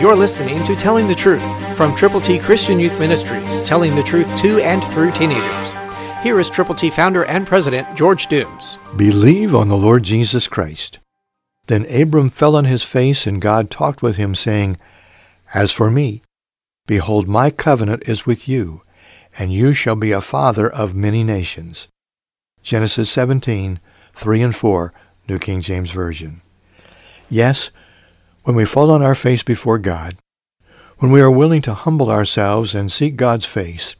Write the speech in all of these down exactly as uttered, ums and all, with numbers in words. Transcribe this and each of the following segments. You're listening to Telling the Truth from Triple T Christian Youth Ministries, telling the truth to and through teenagers. Here is Triple T founder and president, George Dooms. Believe on the Lord Jesus Christ. Then Abram fell on his face, and God talked with him, saying, As for me, behold, my covenant is with you, and you shall be a father of many nations. Genesis seventeen, three and four, New King James Version. Yes, when we fall on our face before God, when we are willing to humble ourselves and seek God's face,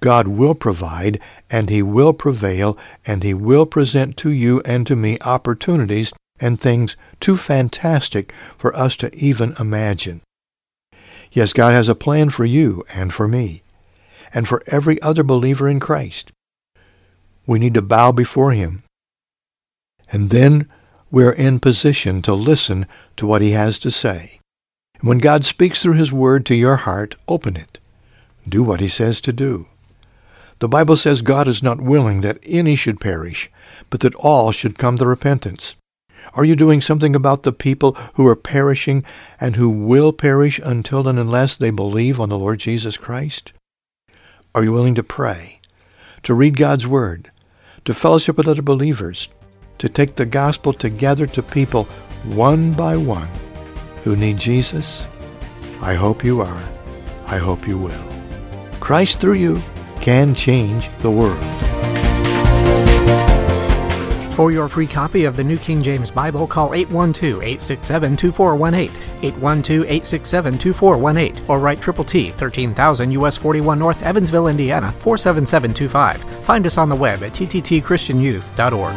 God will provide, and He will prevail, and He will present to you and to me opportunities and things too fantastic for us to even imagine. Yes, God has a plan for you and for me, and for every other believer in Christ. We need to bow before Him, and then we are in position to listen to what He has to say. When God speaks through His Word to your heart, open it. Do what He says to do. The Bible says God is not willing that any should perish, but that all should come to repentance. Are you doing something about the people who are perishing and who will perish until and unless they believe on the Lord Jesus Christ? Are you willing to pray, to read God's Word, to fellowship with other believers, to take the gospel together to people one by one who need Jesus? I hope you are. I hope you will. Christ through you can change the world. For your free copy of the New King James Bible, call eight one two, eight six seven, two four one eight, eight one two, eight six seven, two four one eight, or write Triple T, thirteen thousand U S forty-one North, Evansville, Indiana, four seven seven two five. Find us on the web at triple t christian youth dot org.